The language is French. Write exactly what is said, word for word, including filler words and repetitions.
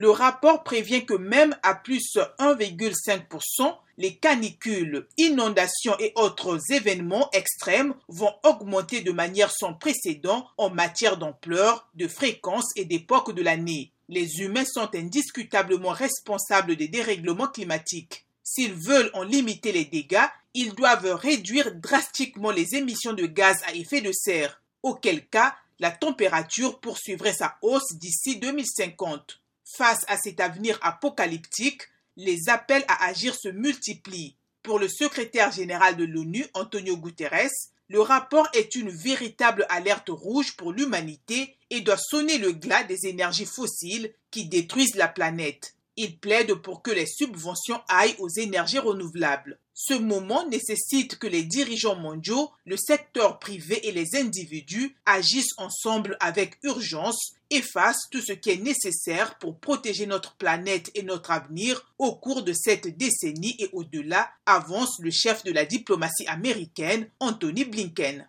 Le rapport prévient que même à plus un virgule cinq pour cent, les canicules, inondations et autres événements extrêmes vont augmenter de manière sans précédent en matière d'ampleur, de fréquence et d'époque de l'année. Les humains sont indiscutablement responsables des dérèglements climatiques. S'ils veulent en limiter les dégâts, ils doivent réduire drastiquement les émissions de gaz à effet de serre, auquel cas la température poursuivrait sa hausse d'ici deux mille cinquante. Face à cet avenir apocalyptique, les appels à agir se multiplient. Pour le secrétaire général de l'ONU, Antonio Guterres, le rapport est une véritable alerte rouge pour l'humanité et doit sonner le glas des énergies fossiles qui détruisent la planète. Il plaide pour que les subventions aillent aux énergies renouvelables. Ce moment nécessite que les dirigeants mondiaux, le secteur privé et les individus agissent ensemble avec urgence et fassent tout ce qui est nécessaire pour protéger notre planète et notre avenir au cours de cette décennie et au-delà, avance le chef de la diplomatie américaine, Anthony Blinken.